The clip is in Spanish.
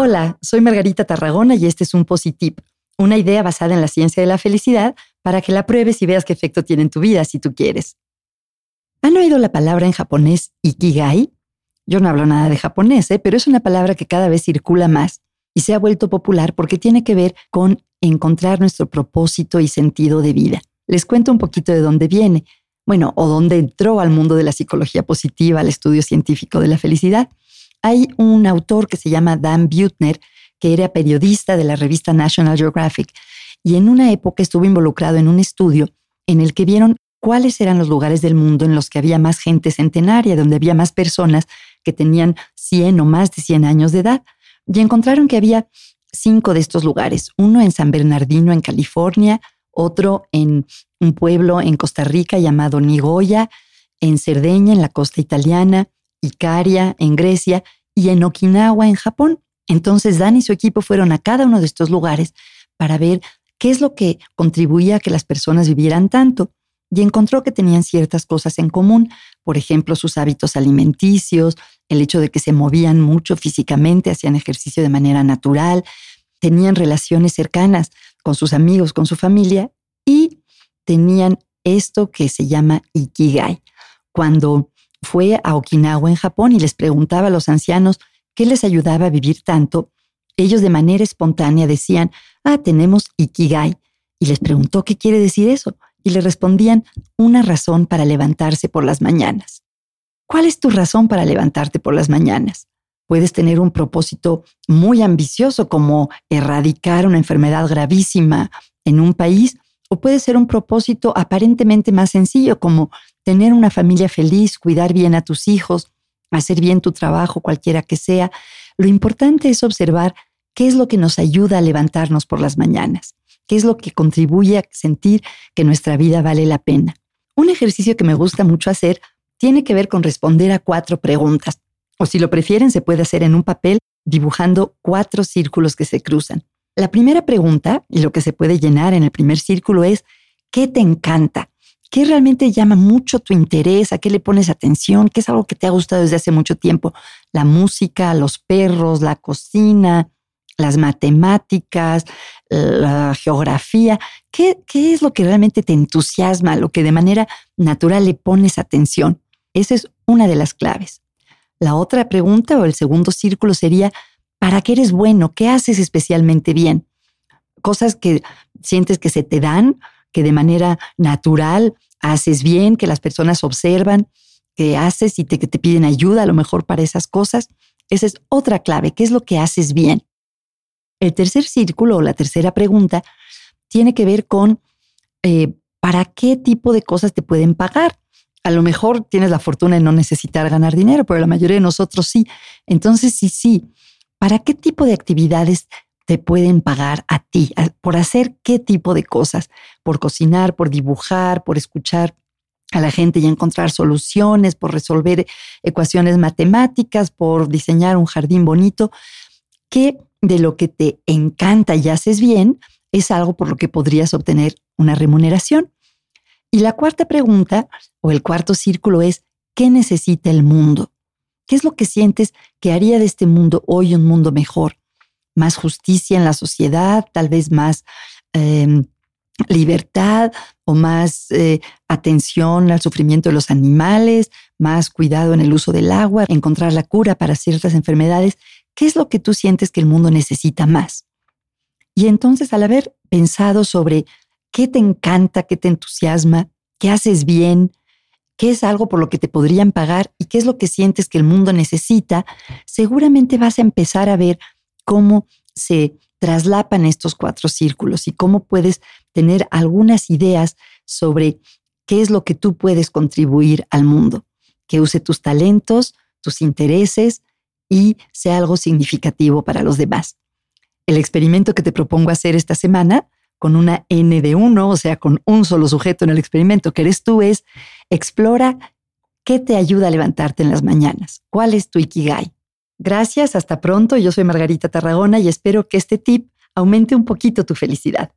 Hola, soy Margarita Tarragona y este es un Positip, una idea basada en la ciencia de la felicidad para que la pruebes y veas qué efecto tiene en tu vida si tú quieres. ¿Han oído la palabra en japonés ikigai? Yo no hablo nada de japonés, pero es una palabra que cada vez circula más y se ha vuelto popular porque tiene que ver con encontrar nuestro propósito y sentido de vida. Les cuento un poquito de dónde viene, o dónde entró al mundo de la psicología positiva, al estudio científico de la felicidad. Hay un autor que se llama Dan Buettner, que era periodista de la revista National Geographic, y en una época estuvo involucrado en un estudio en el que vieron cuáles eran los lugares del mundo en los que había más gente centenaria, donde había más personas que tenían 100 o más de 100 años de edad, y encontraron que había 5 de estos lugares, uno en San Bernardino, en California, otro en un pueblo en Costa Rica llamado Nicoya, en Cerdeña, en la costa italiana, Icaria, en Grecia, y en Okinawa, en Japón. Entonces Dan y su equipo fueron a cada uno de estos lugares para ver qué es lo que contribuía a que las personas vivieran tanto, y encontró que tenían ciertas cosas en común, por ejemplo, sus hábitos alimenticios, el hecho de que se movían mucho físicamente, hacían ejercicio de manera natural, tenían relaciones cercanas con sus amigos, con su familia, y tenían esto que se llama ikigai. Cuando fue a Okinawa, en Japón, y les preguntaba a los ancianos qué les ayudaba a vivir tanto, ellos de manera espontánea decían, tenemos ikigai. Y les preguntó qué quiere decir eso. Y le respondían, una razón para levantarse por las mañanas. ¿Cuál es tu razón para levantarte por las mañanas? Puedes tener un propósito muy ambicioso como erradicar una enfermedad gravísima en un país, o puede ser un propósito aparentemente más sencillo como tener una familia feliz, cuidar bien a tus hijos, hacer bien tu trabajo, cualquiera que sea. Lo importante es observar qué es lo que nos ayuda a levantarnos por las mañanas, qué es lo que contribuye a sentir que nuestra vida vale la pena. Un ejercicio que me gusta mucho hacer tiene que ver con responder a 4 preguntas, o si lo prefieren se puede hacer en un papel dibujando 4 círculos que se cruzan. La primera pregunta, y lo que se puede llenar en el primer círculo, es ¿qué te encanta? ¿Qué realmente llama mucho tu interés? ¿A qué le pones atención? ¿Qué es algo que te ha gustado desde hace mucho tiempo? La música, los perros, la cocina, las matemáticas, la geografía. ¿Qué es lo que realmente te entusiasma, lo que de manera natural le pones atención? Esa es una de las claves. La otra pregunta o el segundo círculo sería ¿para qué eres bueno? ¿Qué haces especialmente bien? Cosas que sientes que se te dan, que de manera natural haces bien, que las personas observan, que haces y que te piden ayuda a lo mejor para esas cosas. Esa es otra clave, ¿qué es lo que haces bien? El tercer círculo o la tercera pregunta tiene que ver con ¿para qué tipo de cosas te pueden pagar? A lo mejor tienes la fortuna de no necesitar ganar dinero, pero la mayoría de nosotros sí. Entonces sí, ¿para qué tipo de actividades te pueden pagar a ti? ¿Por hacer qué tipo de cosas? ¿Por cocinar, por dibujar, por escuchar a la gente y encontrar soluciones, por resolver ecuaciones matemáticas, por diseñar un jardín bonito? ¿Qué de lo que te encanta y haces bien es algo por lo que podrías obtener una remuneración? Y la cuarta pregunta o el cuarto círculo es ¿qué necesita el mundo? ¿Qué es lo que sientes que haría de este mundo hoy un mundo mejor? Más justicia en la sociedad, tal vez más libertad o más atención al sufrimiento de los animales, más cuidado en el uso del agua, encontrar la cura para ciertas enfermedades. ¿Qué es lo que tú sientes que el mundo necesita más? Y entonces, al haber pensado sobre qué te encanta, qué te entusiasma, qué haces bien, qué es algo por lo que te podrían pagar y qué es lo que sientes que el mundo necesita, seguramente vas a empezar a ver cómo se traslapan estos 4 círculos y cómo puedes tener algunas ideas sobre qué es lo que tú puedes contribuir al mundo, que use tus talentos, tus intereses y sea algo significativo para los demás. El experimento que te propongo hacer esta semana con una N de 1, o sea, con un solo sujeto en el experimento que eres tú, es explora qué te ayuda a levantarte en las mañanas, cuál es tu ikigai. Gracias, hasta pronto. Yo soy Margarita Tarragona y espero que este tip aumente un poquito tu felicidad.